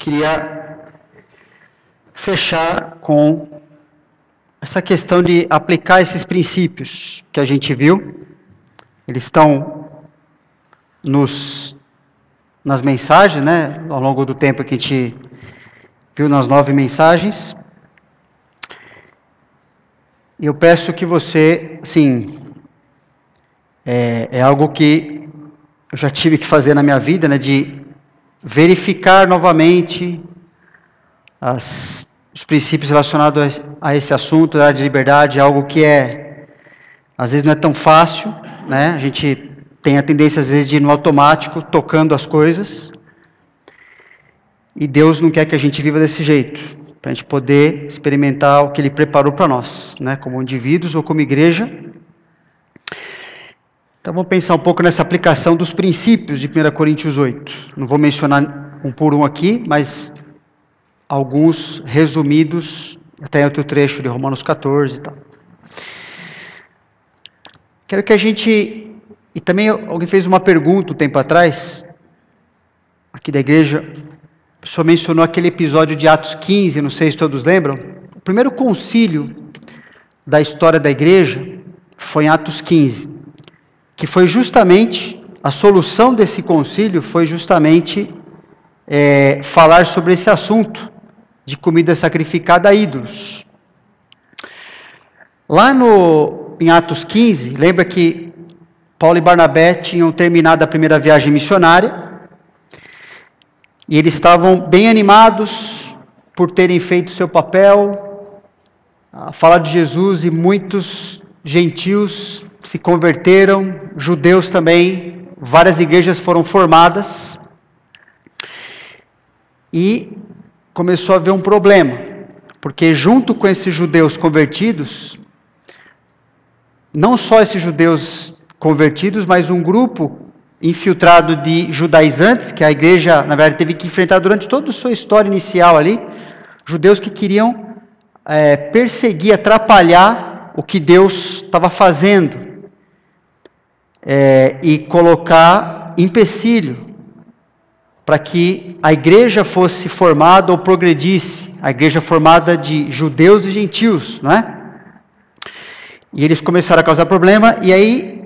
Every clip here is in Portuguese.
queria fechar com essa questão de aplicar esses princípios que a gente viu. Eles estão nas mensagens, né? Ao longo do tempo que a gente viu nas 9 mensagens. Eu peço que você, sim, é algo que eu já tive que fazer na minha vida, né, de verificar novamente os princípios relacionados a esse assunto, a área de liberdade, algo que às vezes não é tão fácil, né, a gente tem a tendência às vezes de ir no automático, tocando as coisas, e Deus não quer que a gente viva desse jeito, para a gente poder experimentar o que Ele preparou para nós, né, como indivíduos ou como igreja. Então vamos pensar um pouco nessa aplicação dos princípios de 1 Coríntios 8. Não vou mencionar um por um aqui, mas alguns resumidos, até em outro trecho de Romanos 14 e tal. Quero que a gente... E também alguém fez uma pergunta um tempo atrás, aqui da igreja. A pessoa mencionou aquele episódio de Atos 15, não sei se todos lembram. O primeiro concílio da história da igreja foi em Atos 15, que foi justamente, a solução desse concílio foi justamente falar sobre esse assunto de comida sacrificada a ídolos. Lá em Atos 15, lembra que Paulo e Barnabé tinham terminado a primeira viagem missionária, e eles estavam bem animados por terem feito seu papel, a falar de Jesus, e muitos gentios se converteram, judeus também, várias igrejas foram formadas, e começou a haver um problema, porque junto com esses judeus convertidos, não só esses judeus convertidos, mas um grupo infiltrado de judaizantes, que a igreja, na verdade, teve que enfrentar durante toda a sua história inicial ali, judeus que queriam perseguir, atrapalhar o que Deus estava fazendo, e colocar empecilho para que a igreja fosse formada ou progredisse, a igreja formada de judeus e gentios, não é? E eles começaram a causar problema, e aí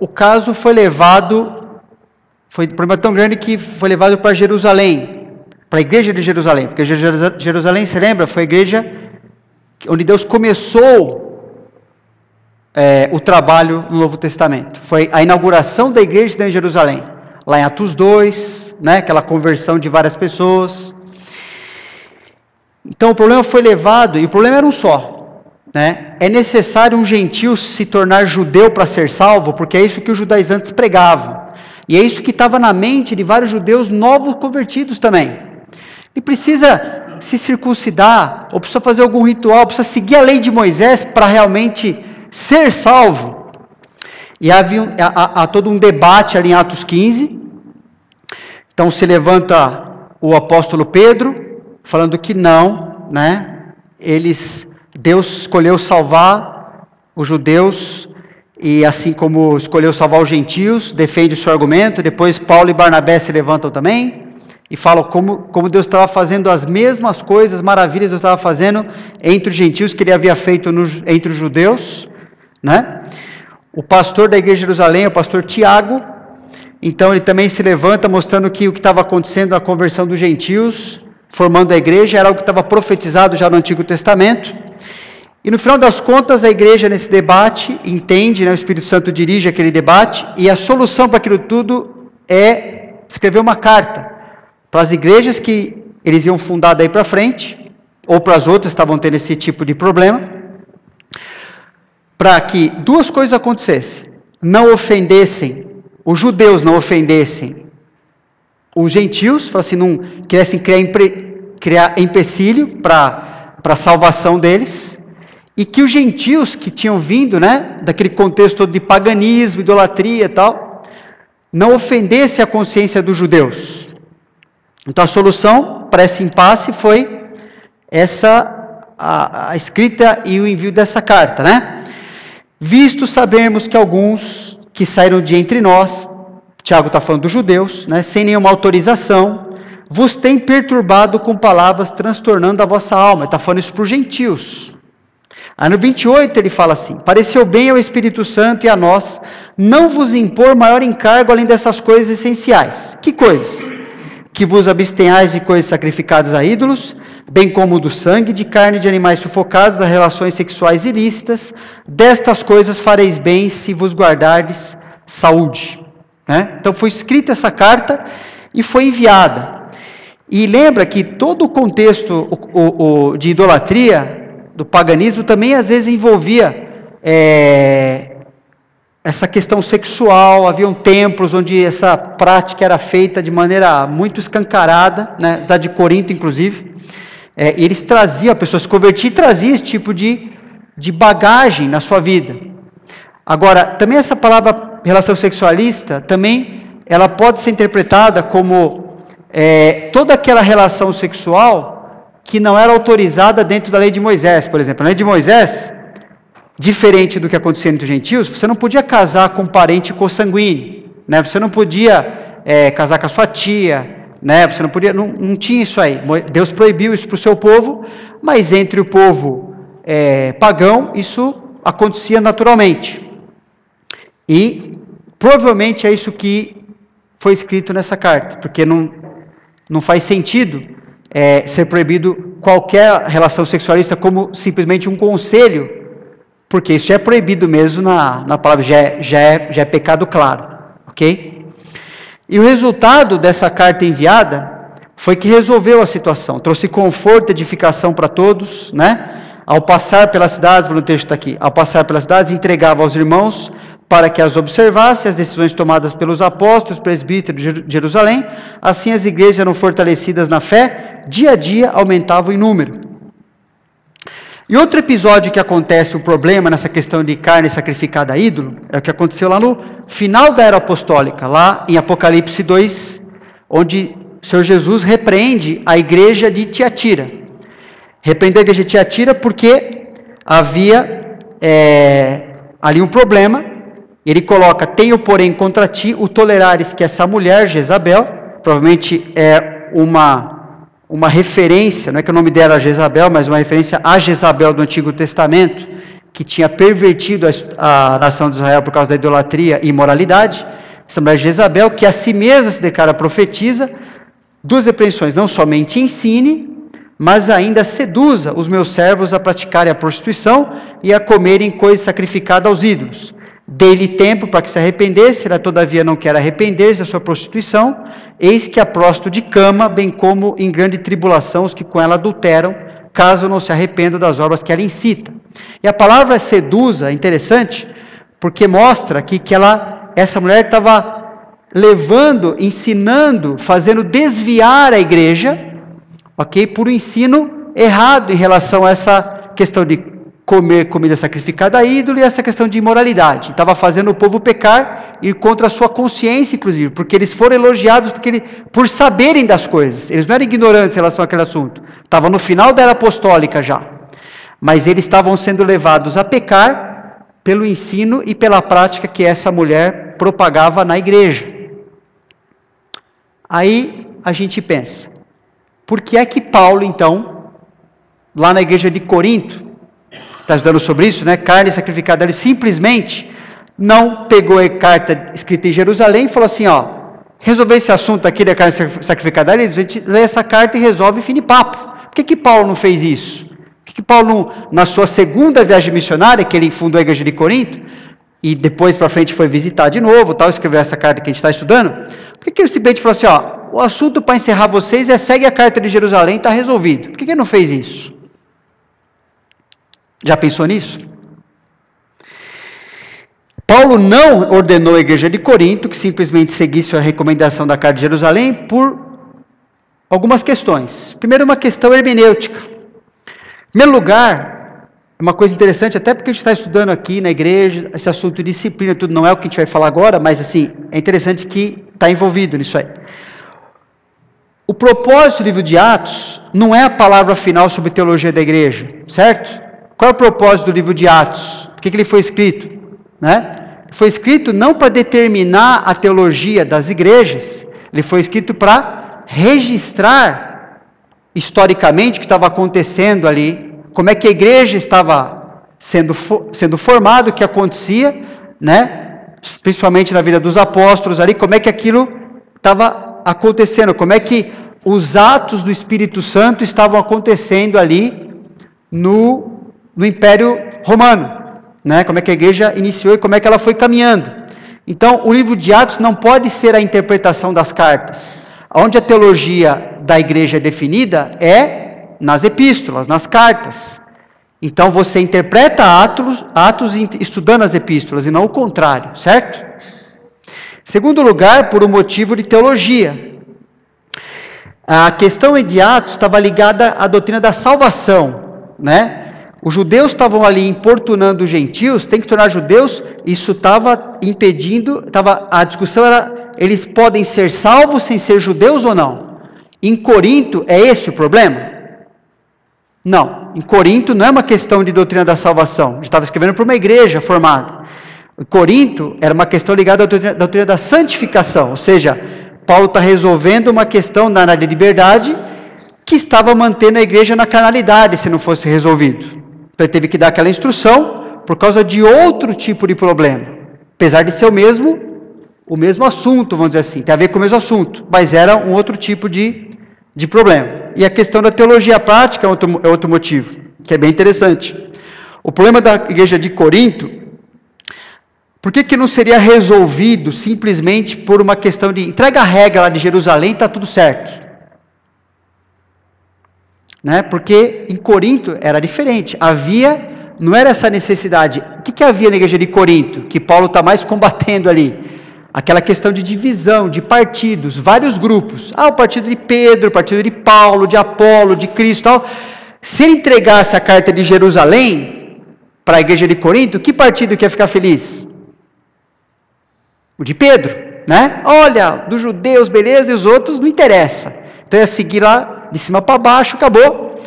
o caso foi um problema tão grande que foi levado para Jerusalém, para a igreja de Jerusalém, porque Jerusalém, se lembra, foi a igreja onde Deus começou o trabalho no Novo Testamento, foi a inauguração da igreja em Jerusalém, lá em Atos 2, né, aquela conversão de várias pessoas. Então o problema foi levado, e o problema era um só, né? É necessário um gentio se tornar judeu para ser salvo, porque é isso que os judaizantes pregavam. E é isso que estava na mente de vários judeus novos convertidos também. E precisa se circuncidar, ou precisa fazer algum ritual, precisa seguir a lei de Moisés para realmente ser salvo. E havia todo um debate ali em Atos 15. Então se levanta o apóstolo Pedro, falando que não, né? Deus escolheu salvar os judeus, e assim como escolheu salvar os gentios, defende o seu argumento. Depois Paulo e Barnabé se levantam também, e falam como Deus estava fazendo as mesmas coisas, maravilhas Deus estava fazendo entre os gentios, que ele havia feito entre os judeus, né? O pastor da igreja de Jerusalém, o pastor Tiago, então ele também se levanta, mostrando que o que estava acontecendo, a conversão dos gentios, formando a igreja, era algo que estava profetizado já no Antigo Testamento. E no final das contas, a igreja nesse debate entende, né, o Espírito Santo dirige aquele debate, e a solução para aquilo tudo é escrever uma carta para as igrejas que eles iam fundar daí para frente, ou para as outras que estavam tendo esse tipo de problema, para que duas coisas acontecessem: não ofendessem, os judeus não ofendessem os gentios, para assim, não quisessem criar empecilho para a salvação deles, e que os gentios que tinham vindo, né, daquele contexto todo de paganismo, idolatria e tal, não ofendesse a consciência dos judeus. Então a solução para esse impasse foi a escrita e o envio dessa carta, né? Visto sabermos que alguns que saíram de entre nós, Tiago está falando dos judeus, né, sem nenhuma autorização, vos tem perturbado com palavras, transtornando a vossa alma. Ele está falando isso para os gentios. Aí no 28 ele fala assim: pareceu bem ao Espírito Santo e a nós não vos impor maior encargo além dessas coisas essenciais. Que coisas? Que vos abstenhais de coisas sacrificadas a ídolos, bem como do sangue, de carne de animais sufocados, das relações sexuais ilícitas. Destas coisas fareis bem se vos guardardes saúde. Né? Então foi escrita essa carta e foi enviada. E lembra que todo o contexto de idolatria, do paganismo, também às vezes envolvia essa questão sexual. Haviam templos onde essa prática era feita de maneira muito escancarada, né? Na cidade de Corinto, inclusive. Eles traziam, a pessoa se convertia e trazia esse tipo de bagagem na sua vida. Agora, também essa palavra relação sexualista, também ela pode ser interpretada como toda aquela relação sexual que não era autorizada dentro da lei de Moisés, por exemplo. A lei de Moisés, diferente do que acontecia entre os gentios, você não podia casar com um parente consanguíneo, né? Você não podia casar com a sua tia, né? Você não podia, não tinha isso aí. Deus proibiu isso para o seu povo, mas entre o povo pagão isso acontecia naturalmente. E provavelmente é isso que foi escrito nessa carta, porque não faz sentido ser proibido qualquer relação sexualista como simplesmente um conselho, porque isso é proibido mesmo na palavra, já é pecado claro, ok? E o resultado dessa carta enviada foi que resolveu a situação, trouxe conforto e edificação para todos, né? Ao passar pelas cidades, o texto está aqui, ao passar pelas cidades, entregava aos irmãos para que as observassem, as decisões tomadas pelos apóstolos, presbíteros de Jerusalém. Assim as igrejas eram fortalecidas na fé, dia a dia aumentavam em número. E outro episódio que acontece, o problema nessa questão de carne sacrificada a ídolo, é o que aconteceu lá no final da era apostólica, lá em Apocalipse 2, onde o Senhor Jesus repreende a igreja de Tiatira. Repreendeu a igreja de Tiatira porque havia ali um problema. Ele coloca: tenho porém contra ti o tolerares que essa mulher, Jezabel, provavelmente é uma referência, não é que o nome dela era Jezabel, mas uma referência a Jezabel do Antigo Testamento, que tinha pervertido a nação de Israel por causa da idolatria e imoralidade. Essa mulher Jezabel, que a si mesma se declara profetiza, duas repreensões: não somente ensine, mas ainda seduza os meus servos a praticarem a prostituição e a comerem coisa sacrificada aos ídolos. Dei-lhe tempo para que se arrependesse, ela todavia não quer arrepender-se da sua prostituição, eis que a prosto de cama, bem como em grande tribulação os que com ela adulteram, caso não se arrependam das obras que ela incita. E a palavra seduza é interessante, porque mostra aqui que essa mulher estava levando, ensinando, fazendo desviar a igreja, ok, por um ensino errado em relação a essa questão de comer comida sacrificada a ídolo e essa questão de imoralidade. Estava fazendo o povo pecar, ir contra a sua consciência, inclusive, porque eles foram elogiados por saberem das coisas. Eles não eram ignorantes em relação àquele assunto. Estavam no final da era apostólica já. Mas eles estavam sendo levados a pecar pelo ensino e pela prática que essa mulher propagava na igreja. Aí a gente pensa, por que é que Paulo, então, lá na igreja de Corinto, está estudando sobre isso, né? Carne sacrificada, ele simplesmente não pegou a carta escrita em Jerusalém e falou assim: ó, resolver esse assunto aqui da carne sacrificada, ele diz, a gente lê essa carta e resolve, fim de papo. Por que Paulo não fez isso? Por que Paulo, na sua segunda viagem missionária, que ele fundou a igreja de Corinto, e depois para frente foi visitar de novo, tal, escreveu essa carta que a gente está estudando, por que ele simplesmente falou assim: ó, o assunto para encerrar vocês segue a carta de Jerusalém, está resolvido? Por que ele não fez isso? Já pensou nisso? Paulo não ordenou à igreja de Corinto que simplesmente seguisse a recomendação da carta de Jerusalém por algumas questões. Primeiro, uma questão hermenêutica. Em primeiro lugar, uma coisa interessante, até porque a gente está estudando aqui na igreja, esse assunto de disciplina, tudo, não é o que a gente vai falar agora, mas assim, é interessante que está envolvido nisso aí. O propósito do livro de Atos não é a palavra final sobre teologia da igreja, certo? Qual é o propósito do livro de Atos? Por que ele foi escrito? Né? Foi escrito não para determinar a teologia das igrejas, ele foi escrito para registrar historicamente o que estava acontecendo ali, como é que a igreja estava sendo formada, o que acontecia, né? Principalmente na vida dos apóstolos ali, como é que aquilo estava acontecendo, como é que os atos do Espírito Santo estavam acontecendo ali no Império Romano, né? Como é que a igreja iniciou e como é que ela foi caminhando. Então, o livro de Atos não pode ser a interpretação das cartas. Onde a teologia da igreja é definida é nas epístolas, nas cartas. Então, você interpreta Atos estudando as epístolas e não o contrário, certo? Segundo lugar, por um motivo de teologia. A questão de Atos estava ligada à doutrina da salvação, né? Os judeus estavam ali importunando os gentios, tem que tornar judeus, isso estava impedindo, a discussão era, eles podem ser salvos sem ser judeus ou não? Em Corinto, é esse o problema? Não, em Corinto não é uma questão de doutrina da salvação, já estava escrevendo para uma igreja formada. Em Corinto, era uma questão ligada à doutrina da santificação, ou seja, Paulo está resolvendo uma questão na área de liberdade, que estava mantendo a igreja na carnalidade, se não fosse resolvido. Então ele teve que dar aquela instrução por causa de outro tipo de problema, apesar de ser o mesmo assunto, vamos dizer assim, tem a ver com o mesmo assunto, mas era um outro tipo de problema. E a questão da teologia prática é outro motivo, que é bem interessante. O problema da igreja de Corinto, por que não seria resolvido simplesmente por uma questão de entrega a regra lá de Jerusalém, está tudo certo? Né? Porque em Corinto era diferente, não era essa necessidade. O que havia na igreja de Corinto, que Paulo está mais combatendo ali? Aquela questão de divisão, de partidos, vários grupos. O partido de Pedro, o partido de Paulo, de Apolo, de Cristo, tal. Se ele entregasse a carta de Jerusalém para a igreja de Corinto, que partido que ia ficar feliz? O de Pedro, né? Olha, dos judeus, beleza, e os outros não interessa. Então ia seguir lá de cima para baixo, acabou.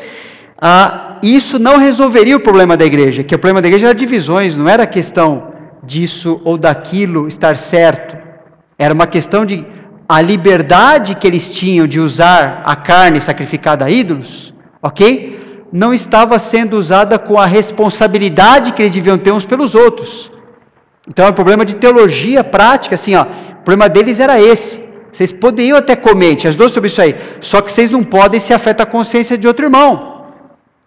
Isso não resolveria o problema da igreja, que o problema da igreja era divisões, não era questão disso ou daquilo estar certo, era uma questão de a liberdade que eles tinham de usar a carne sacrificada a ídolos, ok? Não estava sendo usada com a responsabilidade que eles deviam ter uns pelos outros. Então é um problema de teologia prática, assim, o problema deles era esse. Vocês poderiam até comer, tinha as duas sobre isso aí, só que vocês não podem se afetar a consciência de outro irmão.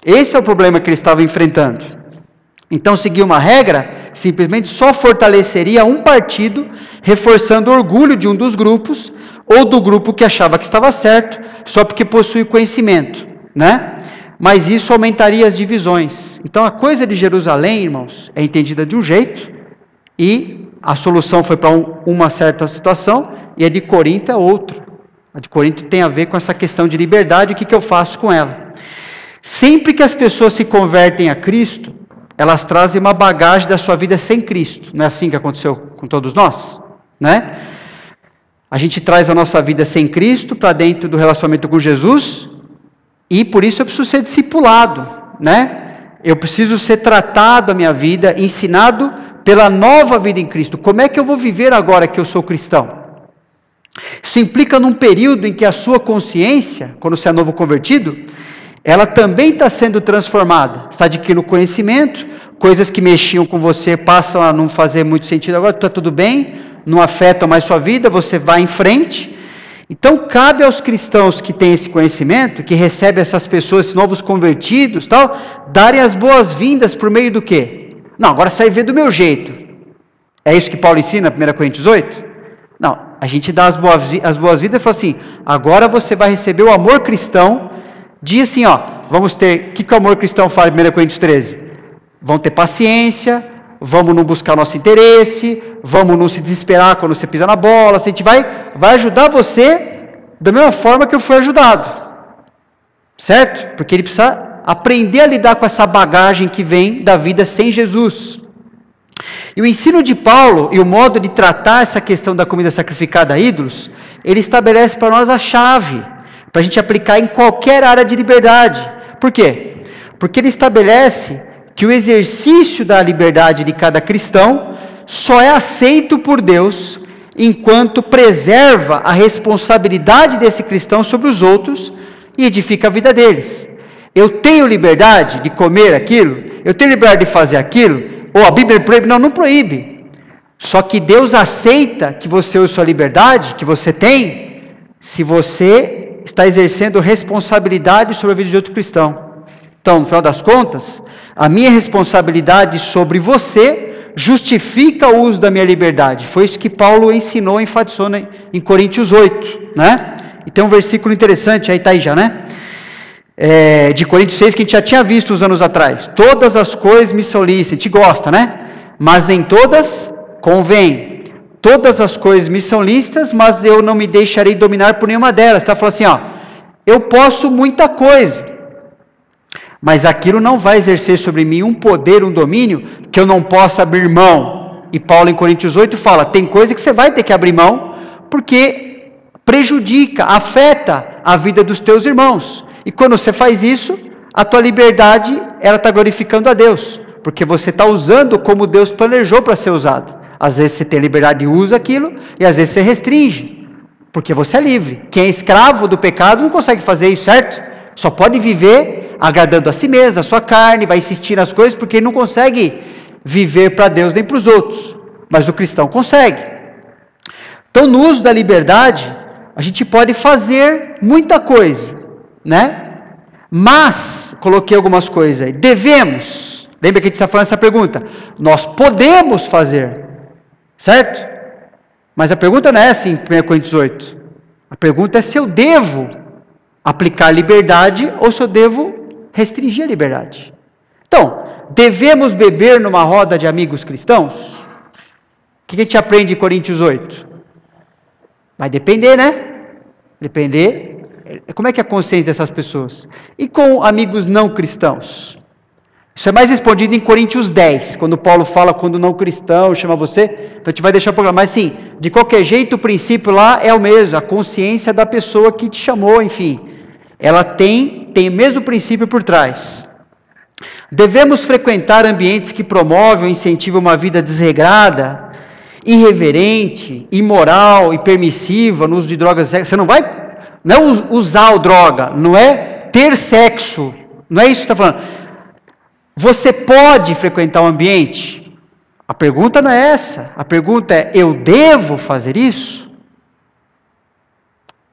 Esse é o problema que eles estavam enfrentando. Então, seguir uma regra, simplesmente só fortaleceria um partido, reforçando o orgulho de um dos grupos, ou do grupo que achava que estava certo, só porque possui conhecimento, né? Mas isso aumentaria as divisões. Então, a coisa de Jerusalém, irmãos, é entendida de um jeito, e a solução foi para uma certa situação, e a de Corinto é outra. A de Corinto tem a ver com essa questão de liberdade, o que eu faço com ela. Sempre que as pessoas se convertem a Cristo, elas trazem uma bagagem da sua vida sem Cristo. Não é assim que aconteceu com todos nós, né? A gente traz a nossa vida sem Cristo para dentro do relacionamento com Jesus, e por isso eu preciso ser discipulado, né? Eu preciso ser tratado a minha vida, ensinado pela nova vida em Cristo. Como é que eu vou viver agora que eu sou cristão? Isso implica num período em que a sua consciência, quando você é novo convertido, ela também está sendo transformada, está adquirindo conhecimento, coisas que mexiam com você passam a não fazer muito sentido agora, está tudo bem, não afetam mais sua vida, você vai em frente. Então cabe aos cristãos que têm esse conhecimento, que recebem essas pessoas, esses novos convertidos, tal, darem as boas-vindas por meio do quê? Não, agora sai ver do meu jeito. É isso que Paulo ensina na 1 Coríntios 8? Não. A gente dá as boas-vindas e fala assim, agora você vai receber o amor cristão, diz assim, vamos ter, o que o amor cristão fala em 1 Coríntios 13? Vamos ter paciência, vamos não buscar nosso interesse, vamos não se desesperar quando você pisa na bola, assim, a gente vai ajudar você da mesma forma que eu fui ajudado, certo? Porque ele precisa aprender a lidar com essa bagagem que vem da vida sem Jesus. E o ensino de Paulo e o modo de tratar essa questão da comida sacrificada a ídolos, ele estabelece para nós a chave, para a gente aplicar em qualquer área de liberdade. Por quê? Porque ele estabelece que o exercício da liberdade de cada cristão só é aceito por Deus enquanto preserva a responsabilidade desse cristão sobre os outros e edifica a vida deles. Eu tenho liberdade de comer aquilo? Eu tenho liberdade de fazer aquilo? Ou a Bíblia proíbe? Não, não proíbe. Só que Deus aceita que você use sua liberdade, que você tem, se você está exercendo responsabilidade sobre a vida de outro cristão. Então, no final das contas, a minha responsabilidade sobre você justifica o uso da minha liberdade. Foi isso que Paulo ensinou, enfatizou em Coríntios 8, né? E tem um versículo interessante, aí está aí já, né? De Coríntios 6, que a gente já tinha visto uns anos atrás. Todas as coisas me são lícitas, a gente gosta, né? Mas nem todas convêm. Todas as coisas me são lícitas, mas eu não me deixarei dominar por nenhuma delas. Está falando assim, ó, eu posso muita coisa, mas aquilo não vai exercer sobre mim um poder, um domínio, que eu não possa abrir mão. E Paulo em Coríntios 8 fala, tem coisa que você vai ter que abrir mão, porque prejudica, afeta a vida dos teus irmãos. E quando você faz isso, a tua liberdade, ela está glorificando a Deus, porque você está usando como Deus planejou para ser usado. Às vezes você tem liberdade e usa aquilo, e às vezes você restringe, porque você é livre. Quem é escravo do pecado não consegue fazer isso, certo? Só pode viver agradando a si mesmo, a sua carne, vai insistir nas coisas, porque não consegue viver para Deus nem para os outros. Mas o cristão consegue. Então, no uso da liberdade, a gente pode fazer muita coisa, né? Mas, coloquei algumas coisas aí, devemos, lembra que a gente está falando essa pergunta, nós podemos fazer, certo? Mas a pergunta não é essa em 1 Coríntios 8, a pergunta é se eu devo aplicar liberdade ou se eu devo restringir a liberdade. Então, devemos beber numa roda de amigos cristãos? O que a gente aprende em Coríntios 8? Vai depender, né? Depender. Como é que é a consciência dessas pessoas? E com amigos não cristãos? Isso é mais respondido em Coríntios 10, quando Paulo fala, quando o não cristão chama você, então a gente vai deixar o programa, mas sim, de qualquer jeito o princípio lá é o mesmo, a consciência da pessoa que te chamou, enfim, ela tem o mesmo princípio por trás. Devemos frequentar ambientes que promovem ou incentivam uma vida desregrada, irreverente, imoral e permissiva no uso de drogas, você não vai... Não é usar droga, não é ter sexo, não é isso que você está falando. Você pode frequentar um ambiente? A pergunta não é essa, a pergunta é, eu devo fazer isso?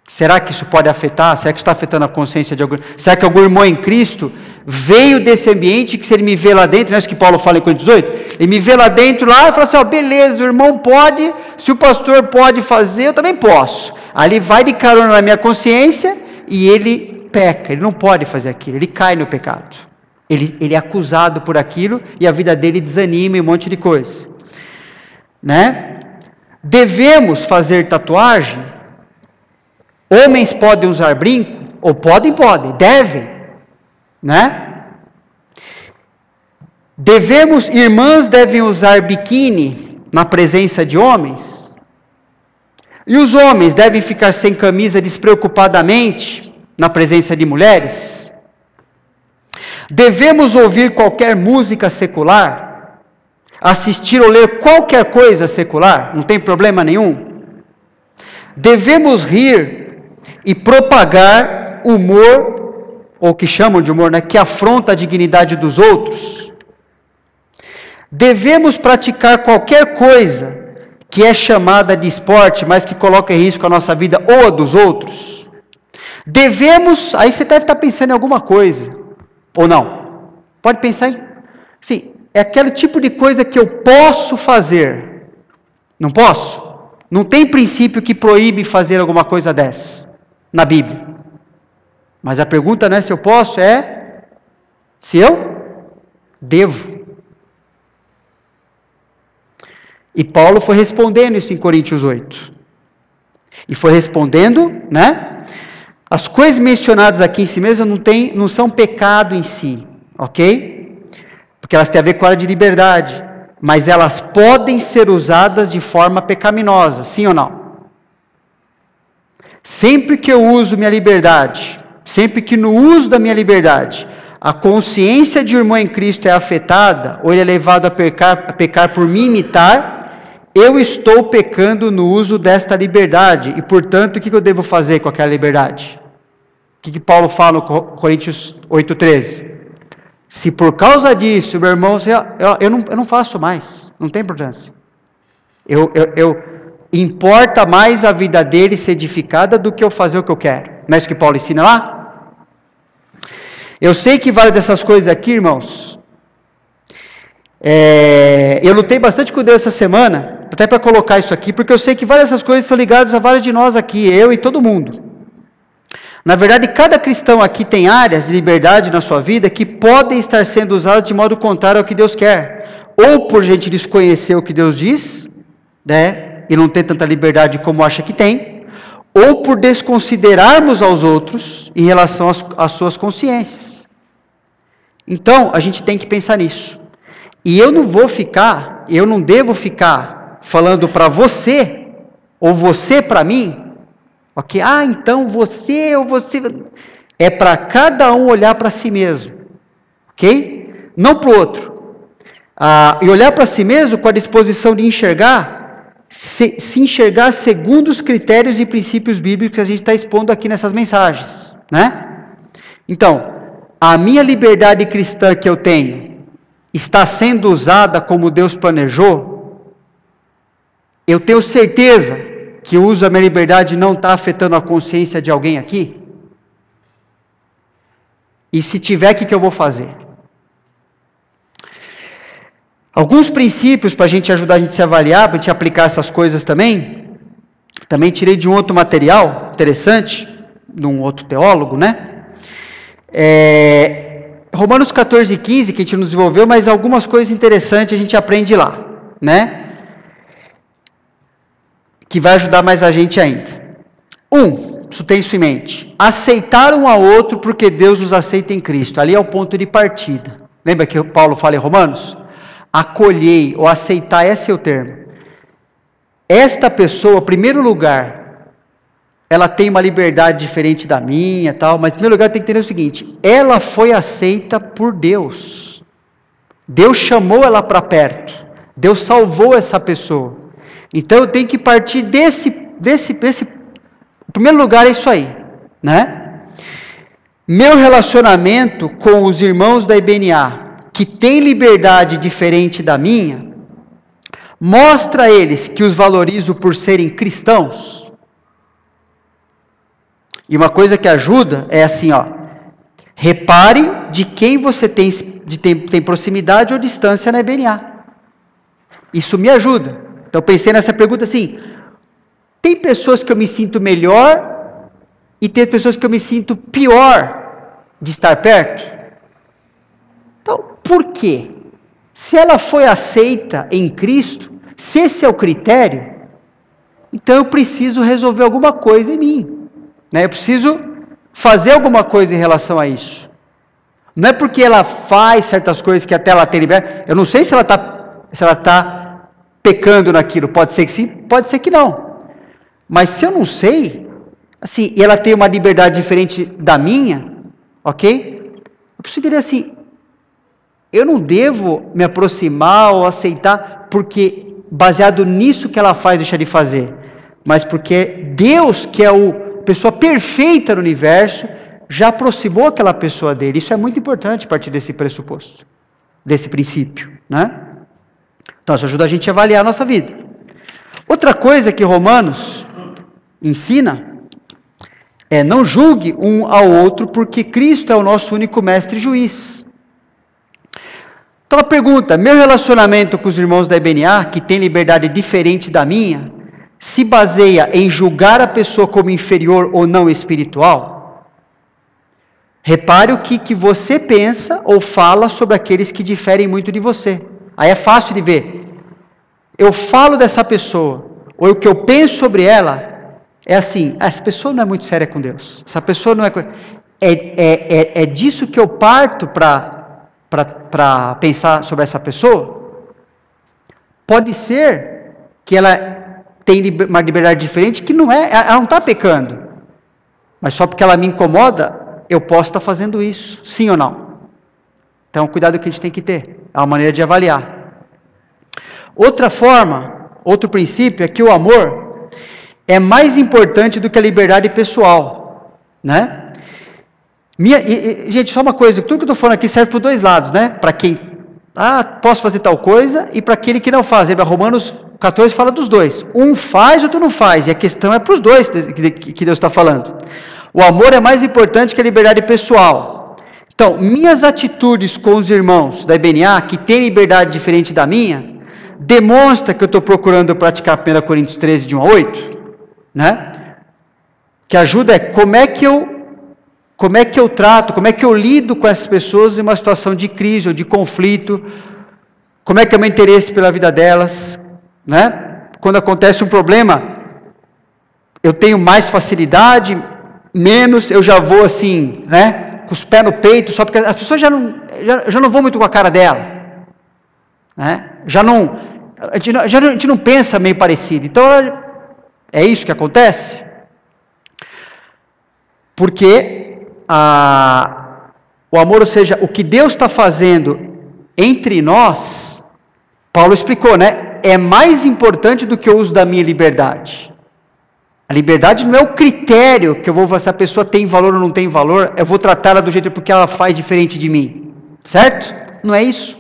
Será que isso pode afetar? Será que isso está afetando a consciência de algum? Será que algum irmão em Cristo veio desse ambiente que se ele me vê lá dentro, não é isso que Paulo fala em Coríntios 18? Ele me vê lá dentro lá e fala assim, ó, beleza, o irmão pode, se o pastor pode fazer, eu também posso. Ali vai de carona na minha consciência e ele peca, ele não pode fazer aquilo, ele cai no pecado. Ele é acusado por aquilo e a vida dele desanima e um monte de coisa. Né? Devemos fazer tatuagem? Homens podem usar brinco? Ou podem, devem, né? Irmãs devem usar biquíni na presença de homens? E os homens devem ficar sem camisa despreocupadamente na presença de mulheres? Devemos ouvir qualquer música secular? Assistir ou ler qualquer coisa secular? Não tem problema nenhum? Devemos rir e propagar humor, ou que chamam de humor, né, que afronta a dignidade dos outros? Devemos praticar qualquer coisa que é chamada de esporte, mas que coloca em risco a nossa vida ou a dos outros? Devemos, aí você deve estar pensando em alguma coisa, ou não? Pode pensar em, sim, é aquele tipo de coisa que eu posso fazer, não posso? Não tem princípio que proíbe fazer alguma coisa dessa na Bíblia, mas a pergunta não é se eu posso, é se eu devo. E Paulo foi respondendo isso em Coríntios 8, e foi respondendo, né? As coisas mencionadas aqui em si mesmas não são pecado em si, ok? Porque elas têm a ver com a área de liberdade, mas elas podem ser usadas de forma pecaminosa, sim ou não? Sempre que eu uso minha liberdade, sempre que no uso da minha liberdade, a consciência de um irmão em Cristo é afetada, ou ele é levado a pecar por me imitar, eu estou pecando no uso desta liberdade, e portanto, o que eu devo fazer com aquela liberdade? O que Paulo fala no Coríntios 8,13? Se por causa disso, meu irmão, eu não faço mais, não tem importância. Importa mais a vida dele ser edificada do que eu fazer o que eu quero. Não é isso que Paulo ensina lá? Eu sei que várias dessas coisas aqui, irmãos, eu lutei bastante com Deus essa semana, até para colocar isso aqui, porque eu sei que várias dessas coisas estão ligadas a várias de nós aqui, eu e todo mundo. Na verdade, cada cristão aqui tem áreas de liberdade na sua vida que podem estar sendo usadas de modo contrário ao que Deus quer. Ou por gente desconhecer o que Deus diz, né, e não ter tanta liberdade como acha que tem, ou por desconsiderarmos aos outros em relação às suas consciências. Então, a gente tem que pensar nisso. E eu não devo ficar falando para você, ou você para mim, ok? Ah, então você ou você... É para cada um olhar para si mesmo, ok? Não para o outro. E olhar para si mesmo com a disposição de enxergar, se enxergar segundo os critérios e princípios bíblicos que a gente está expondo aqui nessas mensagens, né? Então, a minha liberdade cristã que eu tenho está sendo usada como Deus planejou? Eu tenho certeza que o uso da minha liberdade não está afetando a consciência de alguém aqui? E se tiver, o que eu vou fazer? Alguns princípios para a gente ajudar a gente a se avaliar, para a gente aplicar essas coisas também tirei de um outro material interessante, de um outro teólogo, né? Romanos 14:15, que a gente não desenvolveu, mas algumas coisas interessantes a gente aprende lá, né? Que vai ajudar mais a gente ainda. Isso tem isso em mente. Aceitar um ao outro porque Deus os aceita em Cristo. Ali é o ponto de partida. Lembra que Paulo fala em Romanos? Acolhei ou aceitar, esse é o termo. Esta pessoa, em primeiro lugar, ela tem uma liberdade diferente da minha, tal, mas em primeiro lugar tem que entender o seguinte: ela foi aceita por Deus. Deus chamou ela para perto. Deus salvou essa pessoa. Então eu tenho que partir desse. Em primeiro lugar é isso aí, né? Meu relacionamento com os irmãos da IBNA, que tem liberdade diferente da minha, mostra a eles que os valorizo por serem cristãos. E uma coisa que ajuda é assim, ó: repare de quem você tem proximidade ou distância na IBNA. Isso me ajuda. Então, eu pensei nessa pergunta assim: tem pessoas que eu me sinto melhor e tem pessoas que eu me sinto pior de estar perto? Então, por quê? Se ela foi aceita em Cristo, se esse é o critério, então eu preciso resolver alguma coisa em mim, né? Eu preciso fazer alguma coisa em relação a isso. Não é porque ela faz certas coisas que até ela tem liberdade. Eu não sei se ela está pecando naquilo, pode ser que sim, pode ser que não, mas se eu não sei, assim, e ela tem uma liberdade diferente da minha, ok? Eu preciso dizer assim: eu não devo me aproximar ou aceitar porque baseado nisso que ela faz, deixa de fazer, mas porque Deus, que é a pessoa perfeita no universo, já aproximou aquela pessoa dele. Isso é muito importante a partir desse pressuposto, desse princípio, né? Então, isso ajuda a gente a avaliar a nossa vida. Outra coisa que Romanos ensina é: não julgue um ao outro, porque Cristo é o nosso único mestre e juiz. Então, a pergunta: meu relacionamento com os irmãos da IBNA, que tem liberdade diferente da minha, se baseia em julgar a pessoa como inferior ou não espiritual? Repare o que você pensa ou fala sobre aqueles que diferem muito de você. Aí é fácil de ver. Eu falo dessa pessoa, ou o que eu penso sobre ela, é assim: essa pessoa não é muito séria com Deus, essa pessoa não é... É disso que eu parto para pensar sobre essa pessoa? Pode ser que ela tenha uma liberdade diferente, que não é, ela não está pecando, mas só porque ela me incomoda, eu posso estar fazendo isso, sim ou não? Então, cuidado que a gente tem que ter. É uma maneira de avaliar. Outra forma, Outro princípio é que o amor é mais importante do que a liberdade pessoal, né? Gente, só uma coisa, tudo que eu estou falando aqui serve para os dois lados, né? Para quem, posso fazer tal coisa, e para aquele que não faz. Romanos 14 fala dos dois. Um faz, outro não faz. E a questão é para os dois que Deus está falando. O amor é mais importante que a liberdade pessoal. Então, minhas atitudes com os irmãos da IBNA, que têm liberdade diferente da minha, demonstra que eu estou procurando praticar 1 Coríntios 13, de 1 a 8, né? Que ajuda é como é que eu trato, como é que eu lido com essas pessoas em uma situação de crise ou de conflito, como é que é o meu interesse pela vida delas, né? Quando acontece um problema, eu tenho mais facilidade, menos, eu já vou assim, né? Com os pés no peito, só porque as pessoas já não vão muito com a cara dela, né? A gente não pensa meio parecido, então é isso que acontece, porque o amor, ou seja, o que Deus está fazendo entre nós, Paulo explicou, né? É mais importante do que o uso da minha liberdade. A liberdade não é o critério que eu vou ver se a pessoa tem valor ou não tem valor, eu vou tratá-la do jeito porque ela faz diferente de mim, certo? Não é isso.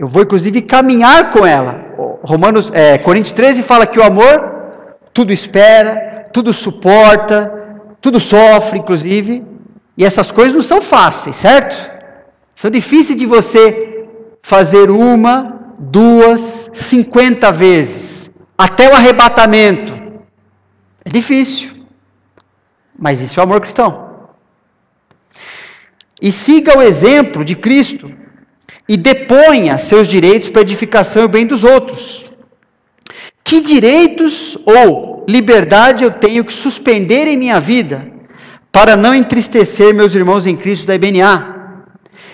Eu vou inclusive caminhar com ela. Coríntios 13 fala que o amor tudo espera, tudo suporta, tudo sofre, inclusive, e essas coisas não são fáceis, certo? São difíceis de você fazer 1, 2, 50 vezes, até o arrebatamento. É difícil, mas isso é o amor cristão. E siga o exemplo de Cristo e deponha seus direitos para edificação e bem dos outros. Que direitos ou liberdade eu tenho que suspender em minha vida para não entristecer meus irmãos em Cristo da IBNA?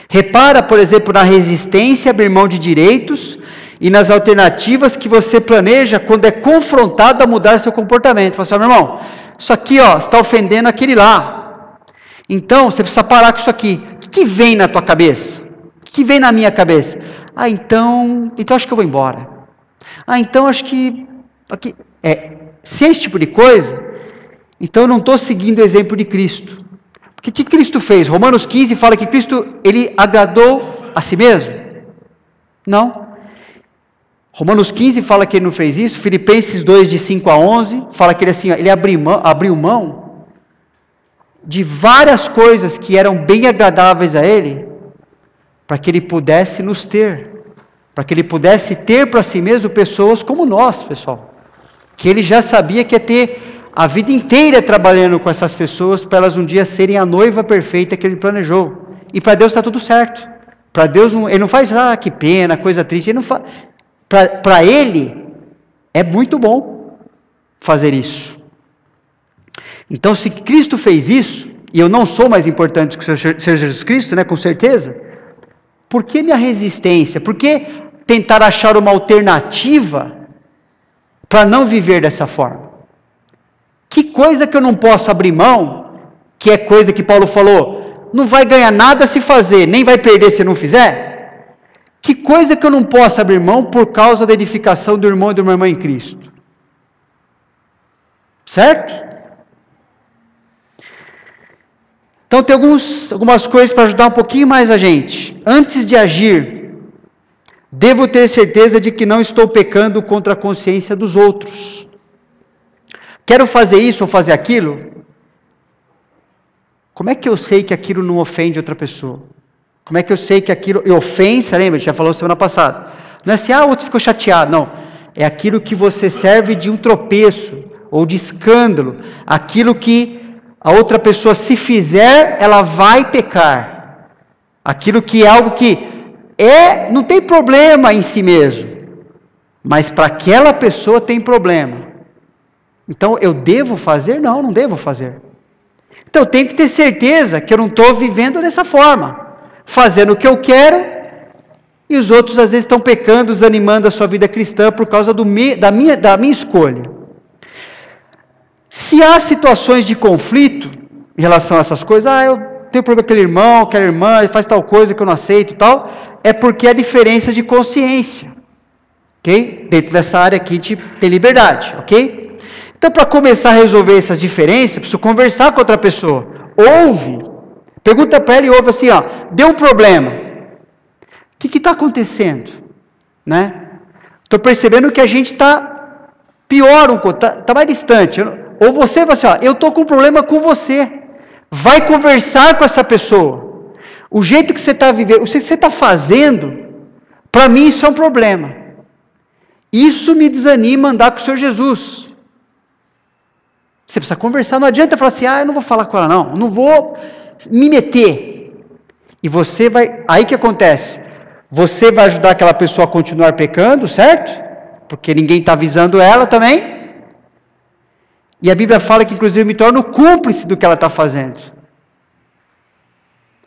Repara, por exemplo, na resistência a abrir mão de direitos e nas alternativas que você planeja quando é confrontado a mudar seu comportamento. Fala assim, meu irmão, isso aqui está ofendendo aquele lá. Então, você precisa parar com isso aqui. O que vem na tua cabeça? O que vem na minha cabeça? Então acho que eu vou embora. Então acho que... se é esse tipo de coisa, então eu não estou seguindo o exemplo de Cristo. Porque o que Cristo fez? Romanos 15 fala que Cristo, ele agradou a si mesmo? Não. Romanos 15 fala que ele não fez isso. Filipenses 2, de 5 a 11, fala que ele, assim, ele abriu mão de várias coisas que eram bem agradáveis a ele, para que ele pudesse nos ter. Para que ele pudesse ter para si mesmo pessoas como nós, pessoal. Que ele já sabia que ia ter a vida inteira trabalhando com essas pessoas para elas um dia serem a noiva perfeita que ele planejou. E para Deus está tudo certo. Para Deus, ele não faz, que pena, coisa triste. Ele não faz. Para ele, é muito bom fazer isso. Então, se Cristo fez isso, e eu não sou mais importante que o Senhor Jesus Cristo, né, com certeza, por que minha resistência? Por que tentar achar uma alternativa para não viver dessa forma? Que coisa que eu não posso abrir mão, que é coisa que Paulo falou, não vai ganhar nada se fazer, nem vai perder se não fizer? Que coisa que eu não posso abrir mão por causa da edificação do irmão e de uma irmã em Cristo? Certo? Então tem algumas coisas para ajudar um pouquinho mais a gente. Antes de agir, devo ter certeza de que não estou pecando contra a consciência dos outros. Quero fazer isso ou fazer aquilo? Como é que eu sei que aquilo não ofende outra pessoa? Como é que eu sei que aquilo... ofensa, lembra? A gente já falou semana passada. Não é assim, o outro ficou chateado. Não. É aquilo que você serve de um tropeço ou de escândalo. Aquilo que a outra pessoa, se fizer, ela vai pecar. Aquilo que é algo que... não tem problema em si mesmo, mas para aquela pessoa tem problema. Então eu devo fazer? Não devo fazer. Então eu tenho que ter certeza que eu não estou vivendo dessa forma, fazendo o que eu quero, e os outros às vezes estão pecando, desanimando a sua vida cristã por causa da minha escolha. Se há situações de conflito em relação a essas coisas, eu tenho problema com aquele irmão, aquela irmã, ele faz tal coisa que eu não aceito e tal, é porque é a diferença de consciência. Ok? Dentro dessa área aqui de ter liberdade, ok? Então, para começar a resolver essas diferenças, preciso conversar com outra pessoa. Ouve. Pergunta para ela e ouve assim, ó. Deu um problema. O que está acontecendo? Né? Estou percebendo que a gente está pior, está mais distante. Ou você vai assim, ó, eu estou com um problema com você. Vai conversar com essa pessoa. O jeito que você está vivendo, o que você está fazendo, para mim isso é um problema. Isso me desanima andar com o Senhor Jesus. Você precisa conversar, não adianta falar assim, eu não vou falar com ela não, não vou me meter. E você vai, aí que acontece? Você vai ajudar aquela pessoa a continuar pecando, certo? Porque ninguém está avisando ela também. E a Bíblia fala que inclusive me torno cúmplice do que ela está fazendo.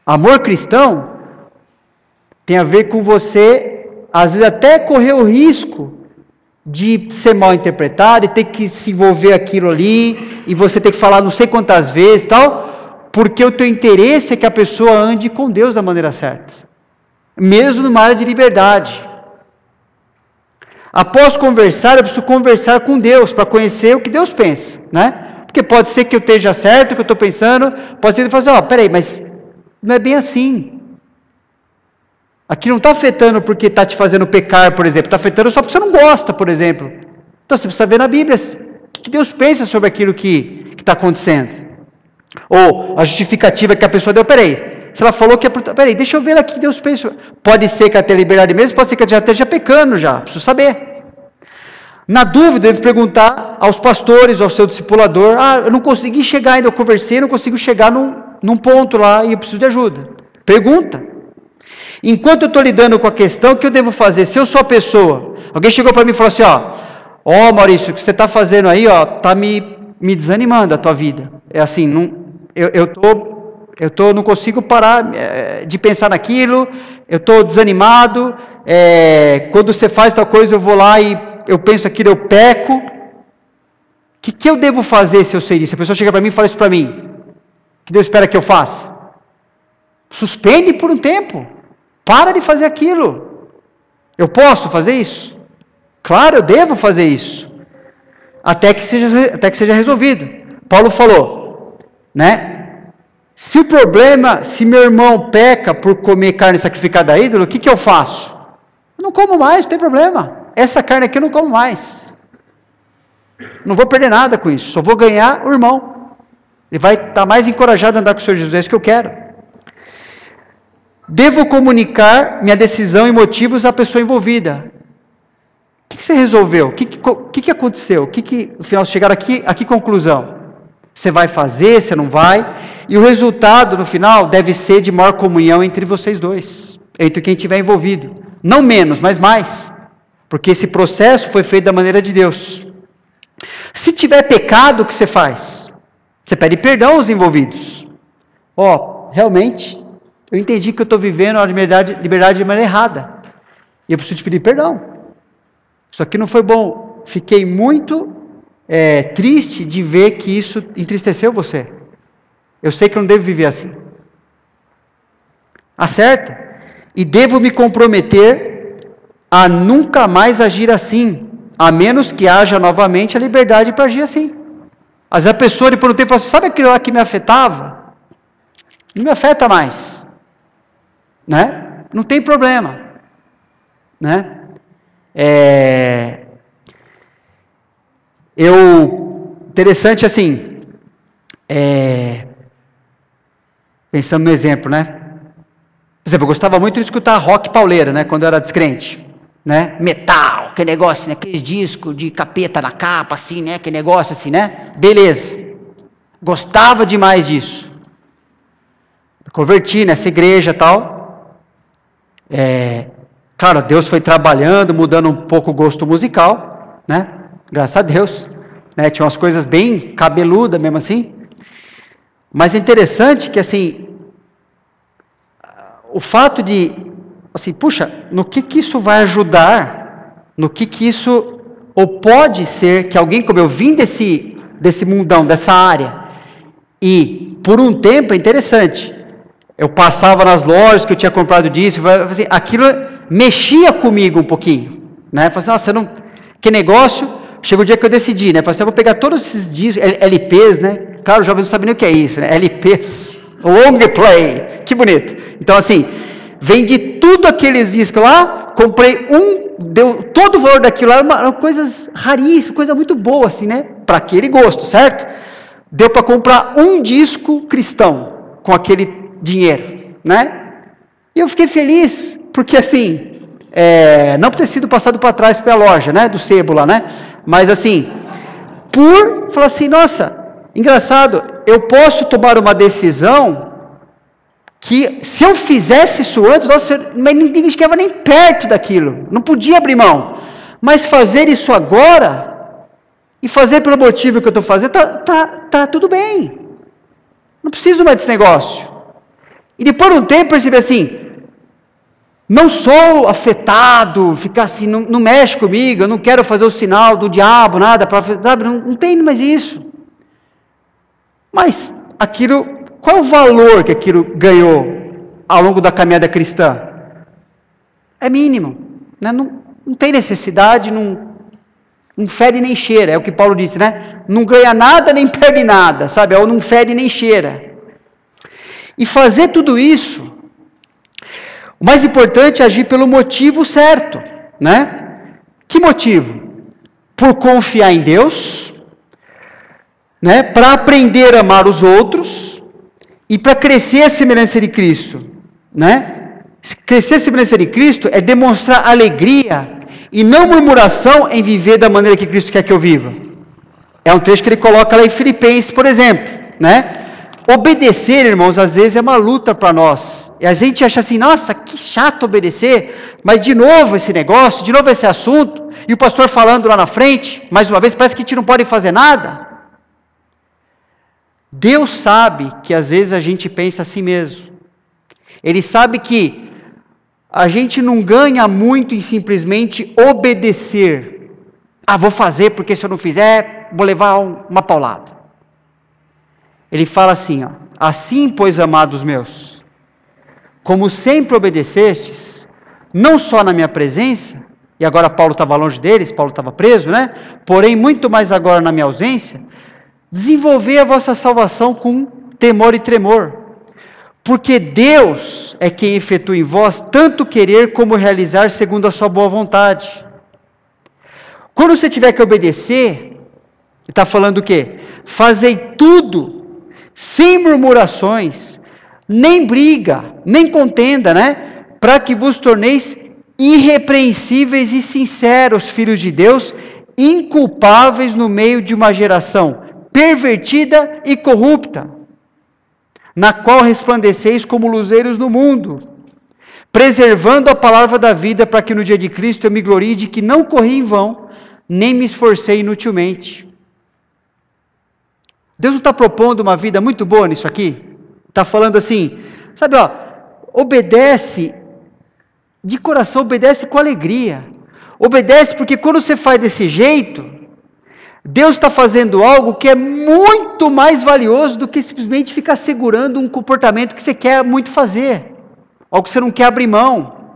Amor cristão tem a ver com você, às vezes até correr o risco de ser mal interpretado e ter que se envolver aquilo ali, e você ter que falar não sei quantas vezes e tal, porque o teu interesse é que a pessoa ande com Deus da maneira certa, mesmo numa área de liberdade. Após conversar, eu preciso conversar com Deus, para conhecer o que Deus pensa, né? Porque pode ser que eu esteja certo, que eu estou pensando, pode ser que ele fale assim, peraí, mas não é bem assim. Aqui não está afetando porque está te fazendo pecar, por exemplo. Está afetando só porque você não gosta, por exemplo. Então você precisa ver na Bíblia o que Deus pensa sobre aquilo que está acontecendo. Ou a justificativa que a pessoa deu. Se ela falou que é... Peraí, deixa eu ver aqui o que Deus pensa. Pode ser que ela tenha liberdade mesmo, pode ser que ela já esteja pecando já. Preciso saber. Na dúvida, deve perguntar aos pastores, ao seu discipulador. Eu não consegui chegar ainda, eu conversei, não consigo chegar num ponto lá e eu preciso de ajuda. Pergunta. Enquanto eu estou lidando com a questão, o que eu devo fazer? Se eu sou a pessoa, alguém chegou para mim e falou assim, Maurício, o que você está fazendo aí, está me desanimando a tua vida. É assim, não consigo parar de pensar naquilo, eu estou desanimado, quando você faz tal coisa eu vou lá e eu penso aquilo, eu peco. O que eu devo fazer se eu sei disso? A pessoa chega para mim e fala isso para mim. O que Deus espera que eu faça? Suspende por um tempo. Para de fazer aquilo. Eu posso fazer isso? Claro, eu devo fazer isso. Até que seja resolvido. Paulo falou, né? Se o problema, se meu irmão peca por comer carne sacrificada a ídolo, o que eu faço? Eu não como mais, não tem problema. Essa carne aqui eu não como mais. Não vou perder nada com isso. Só vou ganhar o irmão. Ele vai estar mais encorajado a andar com o Senhor Jesus. É isso que eu quero. Devo comunicar minha decisão e motivos à pessoa envolvida. O que você resolveu? O que aconteceu? No final, chegaram aqui, a que conclusão? Você vai fazer, você não vai? E o resultado, no final, deve ser de maior comunhão entre vocês dois. Entre quem estiver envolvido. Não menos, mas mais. Porque esse processo foi feito da maneira de Deus. Se tiver pecado, o que você faz? Você pede perdão aos envolvidos. Realmente... Eu entendi que eu estou vivendo a liberdade de maneira errada. E eu preciso te pedir perdão. Isso aqui não foi bom. Fiquei muito triste de ver que isso entristeceu você. Eu sei que eu não devo viver assim. Acerta? E devo me comprometer a nunca mais agir assim, a menos que haja novamente a liberdade para agir assim. Às vezes a pessoa, por um tempo, fala assim, sabe aquilo lá que me afetava? Não me afeta mais. Né? Não tem problema, né? Interessante assim, pensando no exemplo, né? Por exemplo, eu gostava muito de escutar rock pauleira, né? Quando eu era descrente, né? Metal, aquele negócio, né? Aquele disco de capeta na capa, assim, né? Aquele negócio assim, né? Beleza. Gostava demais disso. Converti nessa igreja e tal. Claro, Deus foi trabalhando, mudando um pouco o gosto musical, né? Graças a Deus, né? Tinha umas coisas bem cabeludas mesmo assim, mas é interessante que assim, o fato de, assim, puxa, no que isso vai ajudar, no que isso, ou pode ser que alguém, como eu vim desse mundão, dessa área, e por um tempo é interessante, eu passava nas lojas que eu tinha comprado disso, assim, aquilo mexia comigo um pouquinho. né? Fala assim, nossa, não... que negócio, chegou o dia que eu decidi, né? Fala assim, eu vou pegar todos esses discos, LPs, né? Claro, os jovens não sabem nem o que é isso, né? LPs, long play, que bonito. Então assim, vendi tudo aqueles discos lá, comprei um, deu todo o valor daquilo lá, coisas raríssimas, coisa muito boa assim, né? Para aquele gosto, certo? Deu para comprar um disco cristão com aquele dinheiro, né? E eu fiquei feliz, porque assim, não por ter sido passado para trás pela loja, né, do sebo lá, né, mas assim, por falar assim, nossa, engraçado, eu posso tomar uma decisão que se eu fizesse isso antes, nossa, ninguém chegava nem perto daquilo, não podia abrir mão, mas fazer isso agora, e fazer pelo motivo que eu estou fazendo, tá tudo bem, não preciso mais desse negócio. E depois de um tempo percebi assim, não sou afetado, ficar assim, não mexe comigo, eu não quero fazer o sinal do diabo, nada, pra, sabe, não tem mais isso. Mas aquilo, qual é o valor que aquilo ganhou ao longo da caminhada cristã? É mínimo, né? Não tem necessidade, não fede nem cheira, é o que Paulo disse, né? Não ganha nada nem perde nada, sabe, ou não fede nem cheira. E fazer tudo isso, o mais importante é agir pelo motivo certo, né? Que motivo? Por confiar em Deus, né? Para aprender a amar os outros e para crescer a semelhança de Cristo, né? Crescer a semelhança de Cristo é demonstrar alegria e não murmuração em viver da maneira que Cristo quer que eu viva. É um trecho que ele coloca lá em Filipenses, por exemplo, né? Obedecer, irmãos, às vezes é uma luta para nós, e a gente acha assim, nossa, que chato obedecer, mas de novo esse negócio, de novo esse assunto, e o pastor falando lá na frente, mais uma vez, parece que a gente não pode fazer nada. Deus sabe que às vezes a gente pensa assim mesmo, Ele sabe que a gente não ganha muito em simplesmente obedecer, vou fazer porque se eu não fizer, vou levar uma paulada. Ele fala assim, ó, assim, pois, amados meus, como sempre obedecestes, não só na minha presença, e agora Paulo estava longe deles, Paulo estava preso, né? Porém, muito mais agora na minha ausência, desenvolvei a vossa salvação com temor e tremor, porque Deus é quem efetua em vós tanto querer como realizar segundo a sua boa vontade. Quando você tiver que obedecer, ele está falando o quê? Fazei tudo sem murmurações, nem briga, nem contenda, né? Para que vos torneis irrepreensíveis e sinceros, filhos de Deus, inculpáveis no meio de uma geração pervertida e corrupta, na qual resplandeceis como luzeiros no mundo, preservando a palavra da vida, para que no dia de Cristo eu me glorie de que não corri em vão, nem me esforcei inutilmente. Deus não está propondo uma vida muito boa nisso aqui? Está falando assim, sabe, ó, obedece, de coração, obedece com alegria, obedece porque quando você faz desse jeito, Deus está fazendo algo que é muito mais valioso do que simplesmente ficar segurando um comportamento que você quer muito fazer, algo que você não quer abrir mão.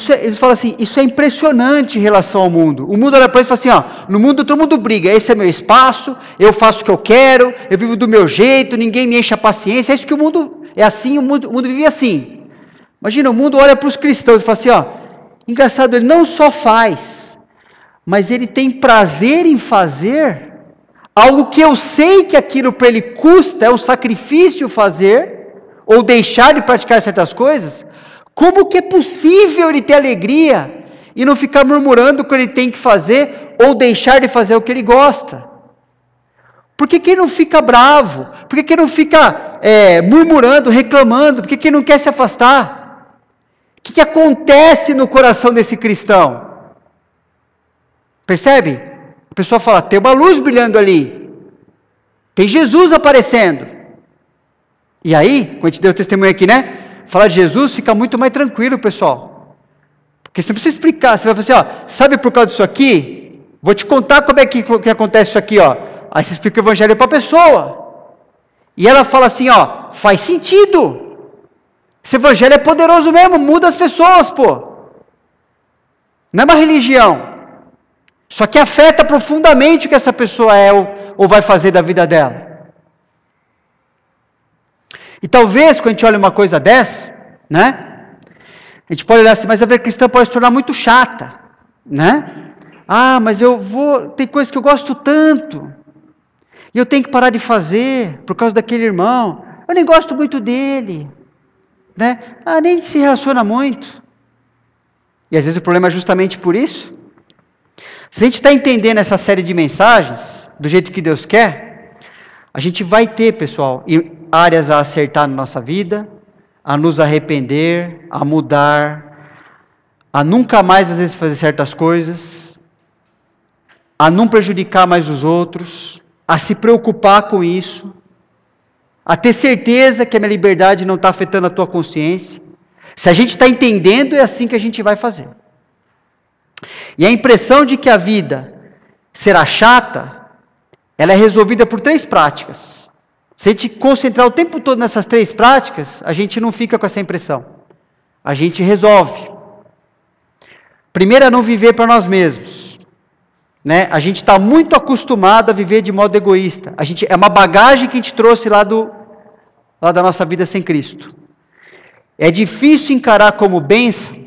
Eles falam assim, isso é impressionante em relação ao mundo. O mundo olha para eles e fala assim, ó, no mundo todo mundo briga, esse é meu espaço, eu faço o que eu quero, eu vivo do meu jeito, ninguém me enche a paciência, é isso que o mundo, é assim, o mundo vive assim. Imagina, o mundo olha para os cristãos e fala assim, ó, engraçado, ele não só faz, mas ele tem prazer em fazer algo que eu sei que aquilo para ele custa, é um sacrifício fazer, ou deixar de praticar certas coisas. Como que é possível ele ter alegria e não ficar murmurando o que ele tem que fazer ou deixar de fazer o que ele gosta? Por que que ele não fica bravo? Por que que ele não fica murmurando, reclamando? Por que que ele não quer se afastar? O que que acontece no coração desse cristão? Percebe? A pessoa fala, tem uma luz brilhando ali, tem Jesus aparecendo. E aí, quando a gente deu o testemunho aqui, né? Falar de Jesus fica muito mais tranquilo, pessoal. Porque você não precisa explicar, você vai falar assim, ó, sabe por causa disso aqui? Vou te contar como é que acontece isso aqui, ó. Aí você explica o evangelho para a pessoa. E ela fala assim, ó, faz sentido. Esse evangelho é poderoso mesmo, muda as pessoas, pô. Não é uma religião. Só que afeta profundamente o que essa pessoa é ou vai fazer da vida dela. E talvez, quando a gente olha uma coisa dessa, né? A gente pode olhar assim, mas a vida cristã pode se tornar muito chata, né? Ah, mas eu vou... Tem coisa que eu gosto tanto. E eu tenho que parar de fazer por causa daquele irmão. Eu nem gosto muito dele, né? Ah, nem se relaciona muito. E às vezes o problema é justamente por isso. Se a gente está entendendo essa série de mensagens, do jeito que Deus quer, a gente vai ter, pessoal, áreas a acertar na nossa vida, a nos arrepender, a mudar, a nunca mais, às vezes, fazer certas coisas, a não prejudicar mais os outros, a se preocupar com isso, a ter certeza que a minha liberdade não está afetando a tua consciência. Se a gente está entendendo, é assim que a gente vai fazer. E a impressão de que a vida será chata, ela é resolvida por 3 práticas. Se a gente concentrar o tempo todo nessas 3 práticas, a gente não fica com essa impressão. A gente resolve. Primeiro é não viver para nós mesmos, né? A gente está muito acostumado a viver de modo egoísta. É uma bagagem que a gente trouxe lá da nossa vida sem Cristo. É difícil encarar como bênção,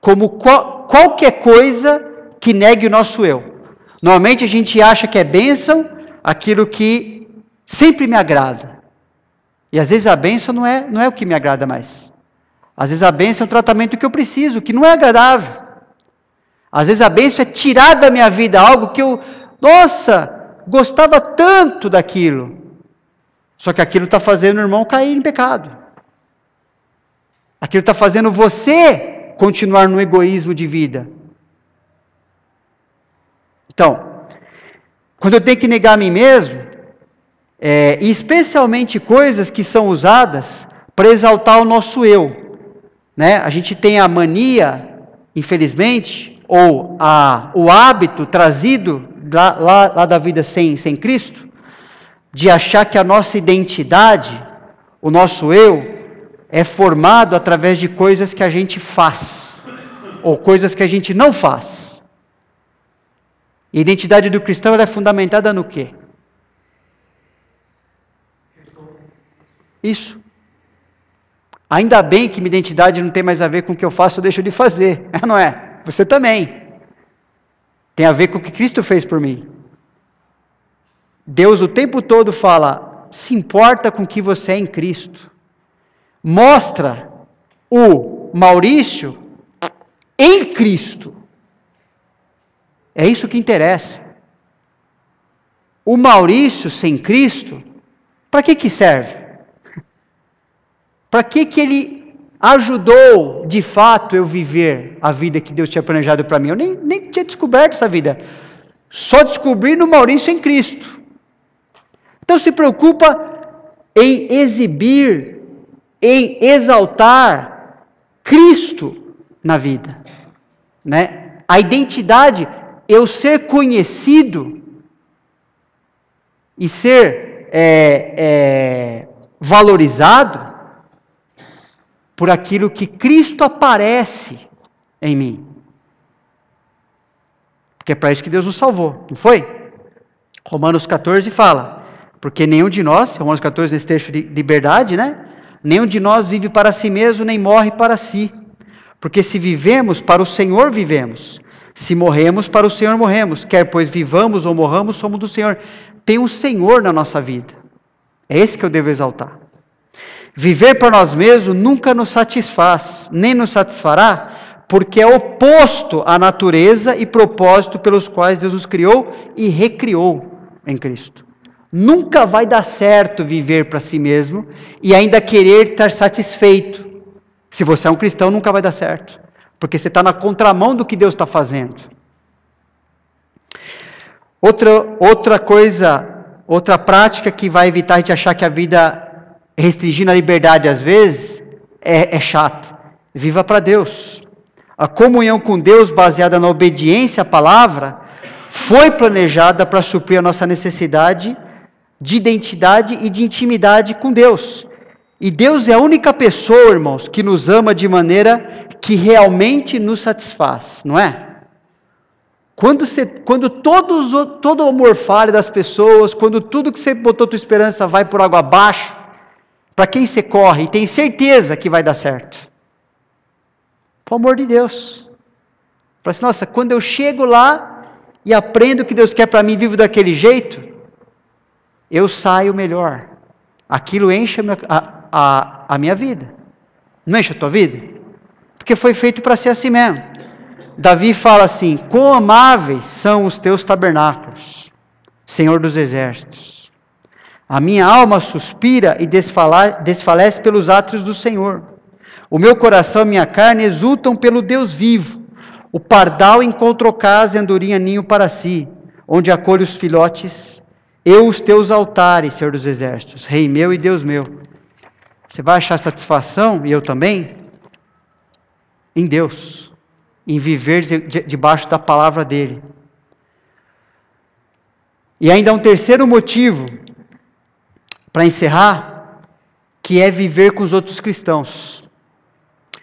como qualquer coisa que negue o nosso eu. Normalmente a gente acha que é bênção aquilo que sempre me agrada. E às vezes a bênção não é o que me agrada mais. Às vezes a bênção é o tratamento que eu preciso, que não é agradável. Às vezes a bênção é tirar da minha vida algo que eu, nossa, gostava tanto daquilo. Só que aquilo está fazendo o irmão cair em pecado. Aquilo está fazendo você continuar no egoísmo de vida. Então, quando eu tenho que negar a mim mesmo, e especialmente coisas que são usadas para exaltar o nosso eu, né? A gente tem a mania, infelizmente, ou o hábito trazido lá da vida sem Cristo, de achar que a nossa identidade, o nosso eu, é formado através de coisas que a gente faz, ou coisas que a gente não faz. A identidade do cristão ela é fundamentada no quê? Isso. Ainda bem que minha identidade não tem mais a ver com o que eu faço ou deixo de fazer, não é? Você também. Tem a ver com o que Cristo fez por mim. Deus o tempo todo fala, se importa com o que você é em Cristo. Mostra o Maurício em Cristo. É isso que interessa. O Maurício sem Cristo, para que serve? Para que ele ajudou, de fato, eu viver a vida que Deus tinha planejado para mim? Eu nem tinha descoberto essa vida. Só descobri no Maurício em Cristo. Então se preocupa em exibir, em exaltar Cristo na vida, né? A identidade, eu ser conhecido e ser valorizado por aquilo que Cristo aparece em mim. Porque é para isso que Deus nos salvou, não foi? Romanos 14 fala, porque nenhum de nós, Romanos 14 é esse texto de liberdade, né? Nenhum de nós vive para si mesmo, nem morre para si. Porque se vivemos, para o Senhor vivemos. Se morremos, para o Senhor morremos. Quer pois vivamos ou morramos, somos do Senhor. Tem um Senhor na nossa vida. É esse que eu devo exaltar. Viver para nós mesmos nunca nos satisfaz, nem nos satisfará, porque é oposto à natureza e propósito pelos quais Deus nos criou e recriou em Cristo. Nunca vai dar certo viver para si mesmo e ainda querer estar satisfeito. Se você é um cristão, nunca vai dar certo, porque você está na contramão do que Deus está fazendo. Outra prática que vai evitar a gente achar que a vida restringindo a liberdade às vezes, é chato. Viva para Deus. A comunhão com Deus, baseada na obediência à palavra, foi planejada para suprir a nossa necessidade de identidade e de intimidade com Deus, E Deus é a única pessoa, irmãos, que nos ama de maneira que realmente nos satisfaz, não é? Quando todo o amor falha das pessoas, quando tudo que você botou tua esperança vai por água abaixo, para quem você corre e tem certeza que vai dar certo? Pelo amor de Deus. Fala assim, nossa, quando eu chego lá e aprendo o que Deus quer para mim, vivo daquele jeito, eu saio melhor. Aquilo enche a minha vida. Não enche a tua vida? Porque foi feito para ser assim mesmo. Davi fala assim, quão amáveis são os teus tabernáculos, Senhor dos exércitos. A minha alma suspira e desfalece pelos átrios do Senhor. O meu coração e minha carne exultam pelo Deus vivo. O pardal encontrou casa e andorinha ninho para si, onde acolhe os filhotes. Eu os teus altares, Senhor dos exércitos, Rei meu e Deus meu. Você vai achar satisfação, e eu também, em Deus, em viver debaixo da palavra dele. E ainda há um terceiro motivo, para encerrar, que é viver com os outros cristãos.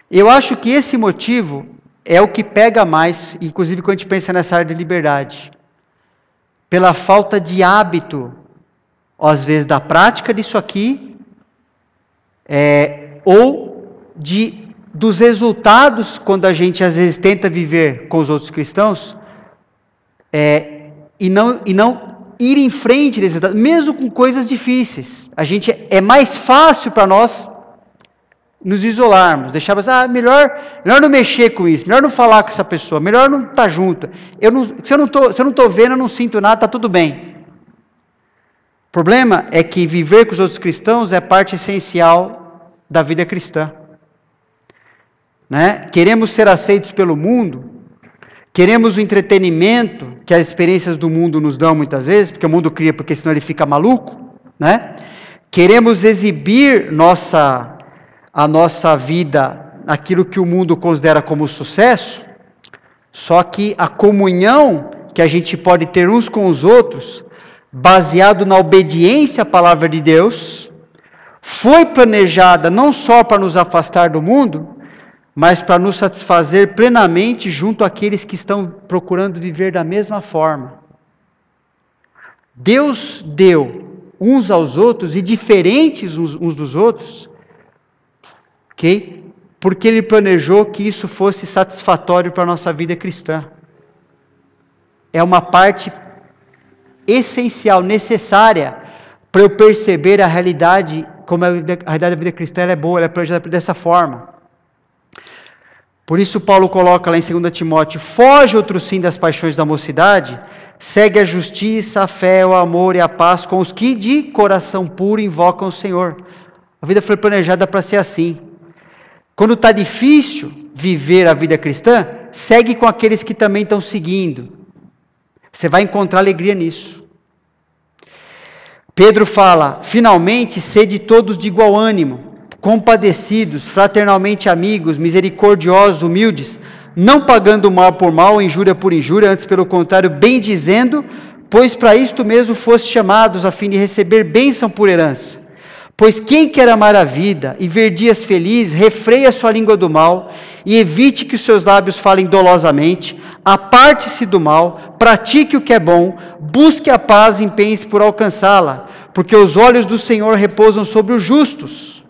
Eu acho que esse motivo é o que pega mais, inclusive quando a gente pensa nessa área de liberdade. Pela falta de hábito, às vezes da prática disso aqui, ou dos resultados, quando a gente às vezes tenta viver com os outros cristãos, e não ir em frente desses resultados, mesmo com coisas difíceis. A gente é mais fácil para nós nos isolarmos, deixarmos, melhor não mexer com isso, melhor não falar com essa pessoa, melhor não estar junto. Se eu não estou vendo, eu não sinto nada, está tudo bem. O problema é que viver com os outros cristãos é parte essencial da vida cristã. Né? Queremos ser aceitos pelo mundo, queremos o entretenimento que as experiências do mundo nos dão muitas vezes, porque o mundo cria, porque senão ele fica maluco, né? Queremos exibir a nossa vida, aquilo que o mundo considera como sucesso, só que a comunhão que a gente pode ter uns com os outros, baseado na obediência à palavra de Deus, foi planejada não só para nos afastar do mundo, mas para nos satisfazer plenamente junto àqueles que estão procurando viver da mesma forma. Deus deu uns aos outros e diferentes uns dos outros, ok? Porque ele planejou que isso fosse satisfatório para a nossa vida cristã. É uma parte essencial, necessária, para eu perceber a realidade, como a realidade da vida cristã ela é boa, ela é planejada dessa forma. Por isso Paulo coloca lá em 2 Timóteo, foge outrossim das paixões da mocidade, segue a justiça, a fé, o amor e a paz com os que de coração puro invocam o Senhor. A vida foi planejada para ser assim. Quando está difícil viver a vida cristã, segue com aqueles que também estão seguindo. Você vai encontrar alegria nisso. Pedro fala, finalmente, sede todos de igual ânimo, compadecidos, fraternalmente amigos, misericordiosos, humildes, não pagando mal por mal, injúria por injúria, antes pelo contrário, bendizendo, pois para isto mesmo foste chamados, a fim de receber bênção por herança. Pois quem quer amar a vida e ver dias felizes, refreia sua língua do mal e evite que os seus lábios falem dolosamente, aparte-se do mal, pratique o que é bom, busque a paz e empenhe-se por alcançá-la, porque os olhos do Senhor repousam sobre os justos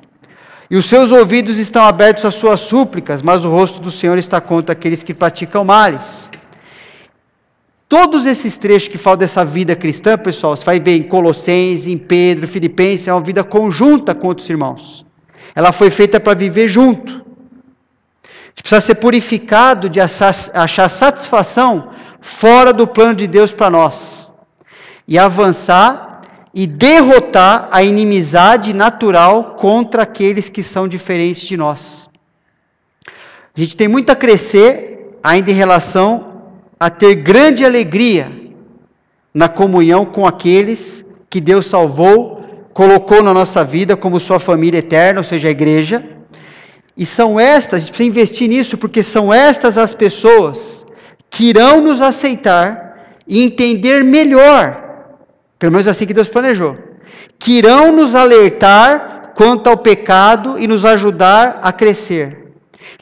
e os seus ouvidos estão abertos às suas súplicas, mas o rosto do Senhor está contra aqueles que praticam males. Todos esses trechos que falam dessa vida cristã, pessoal, você vai ver em Colossenses, em Pedro, Filipenses, é uma vida conjunta com outros irmãos. Ela foi feita para viver junto. A gente precisa ser purificado de achar satisfação fora do plano de Deus para nós. E avançar e derrotar a inimizade natural contra aqueles que são diferentes de nós. A gente tem muito a crescer ainda em relação a ter grande alegria na comunhão com aqueles que Deus salvou, colocou na nossa vida como sua família eterna, ou seja, a igreja. E são estas, a gente precisa investir nisso, porque são estas as pessoas que irão nos aceitar e entender melhor, pelo menos assim que Deus planejou, que irão nos alertar quanto ao pecado e nos ajudar a crescer,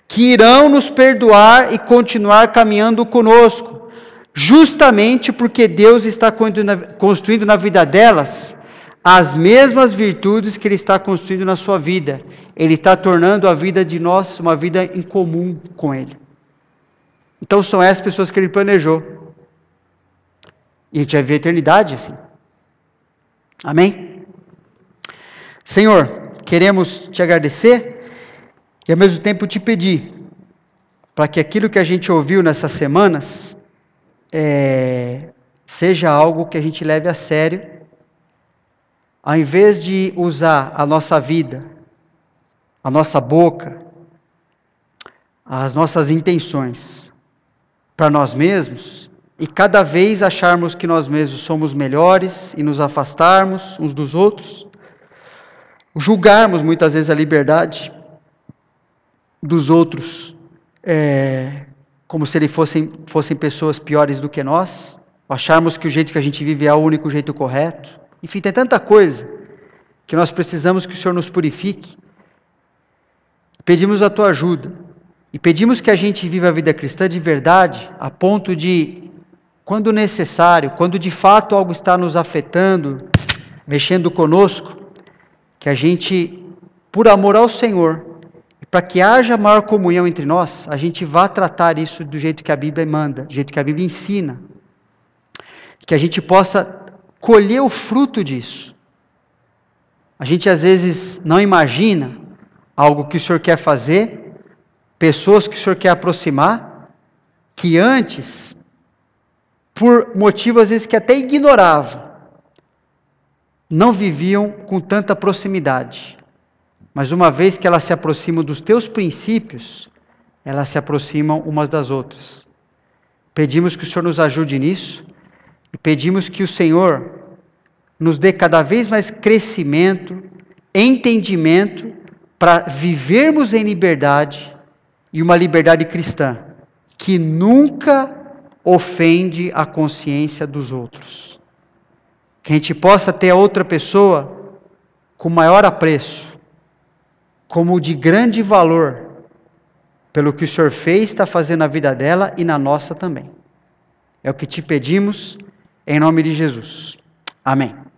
que irão nos perdoar e continuar caminhando conosco, justamente porque Deus está construindo na vida delas as mesmas virtudes que Ele está construindo na sua vida. Ele está tornando a vida de nós uma vida em comum com Ele. Então são essas pessoas que Ele planejou. E a gente vai ver a eternidade assim. Amém? Senhor, queremos te agradecer e ao mesmo tempo te pedir para que aquilo que a gente ouviu nessas semanas seja algo que a gente leve a sério, ao invés de usar a nossa vida, a nossa boca, as nossas intenções para nós mesmos, e cada vez acharmos que nós mesmos somos melhores e nos afastarmos uns dos outros, julgarmos muitas vezes a liberdade dos outros como se eles fossem pessoas piores do que nós, acharmos que o jeito que a gente vive é o único jeito correto. Enfim, tem tanta coisa que nós precisamos que o Senhor nos purifique. Pedimos a tua ajuda e pedimos que a gente viva a vida cristã de verdade, a ponto de, quando necessário, quando de fato algo está nos afetando, mexendo conosco, que a gente, por amor ao Senhor, para que haja maior comunhão entre nós, a gente vá tratar isso do jeito que a Bíblia manda, do jeito que a Bíblia ensina. Que a gente possa colher o fruto disso. A gente às vezes não imagina algo que o Senhor quer fazer, pessoas que o Senhor quer aproximar, que antes, por motivos às vezes que até ignoravam, não viviam com tanta proximidade. Mas uma vez que elas se aproximam dos teus princípios, elas se aproximam umas das outras. Pedimos que o Senhor nos ajude nisso, e pedimos que o Senhor nos dê cada vez mais crescimento, entendimento, para vivermos em liberdade, e uma liberdade cristã, que nunca ofende a consciência dos outros. Que a gente possa ter a outra pessoa com maior apreço, como de grande valor, pelo que o Senhor fez, está fazendo na vida dela e na nossa também. É o que te pedimos, em nome de Jesus. Amém.